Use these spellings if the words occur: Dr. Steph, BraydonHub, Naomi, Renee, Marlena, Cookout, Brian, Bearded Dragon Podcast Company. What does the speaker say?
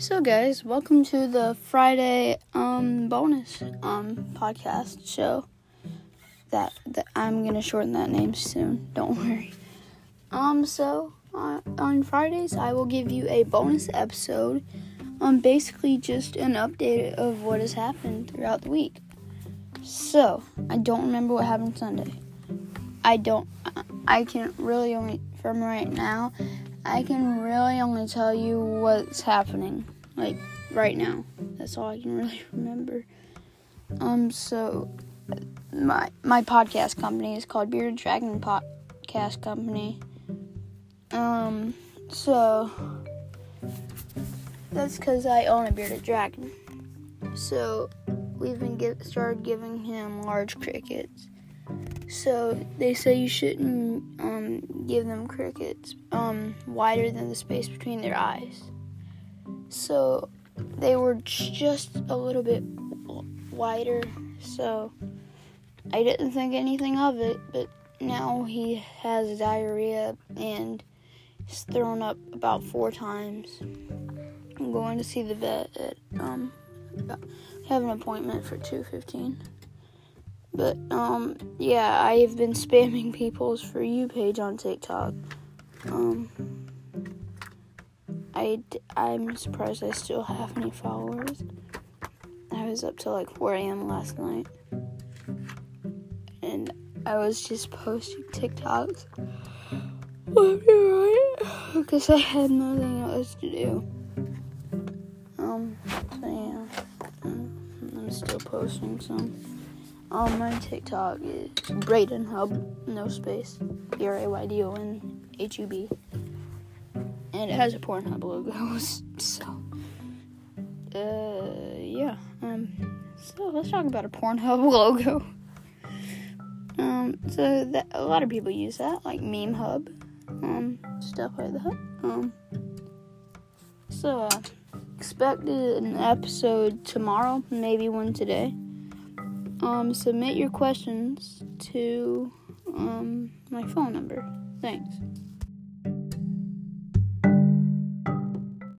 So guys, welcome to the Friday bonus podcast show. That I'm gonna shorten that name soon. Don't worry. So on Fridays I will give you a bonus episode. Basically just an update of what has happened throughout the week. So I don't remember what happened Sunday. I can really only tell you what's happening, like, right now. That's all I can really remember. So, my podcast company is called Bearded Dragon Podcast Company. So, that's because I own a bearded dragon. So, we've been started giving him large crickets. So, they say you shouldn't, give them crickets, wider than the space between their eyes. So, they were just a little bit wider, so I didn't think anything of it, but now he has diarrhea and he's thrown up about 4 times. I'm going to see the vet at, I have an appointment for 2:15. But, yeah, I have been spamming people's For You page on TikTok. I'm surprised I still have any followers. I was up till, 4 a.m. last night. And I was just posting TikToks. Because I had nothing else to do. So, yeah. I'm still posting some. My TikTok is BraydonHub, no space, BraydonHub, and it has a Pornhub logo, so, yeah, so let's talk about a Pornhub logo. So that, a lot of people use that, like Meme Hub, stuff like that, so, expect an episode tomorrow, maybe one today. Submit your questions to, my phone number. Thanks.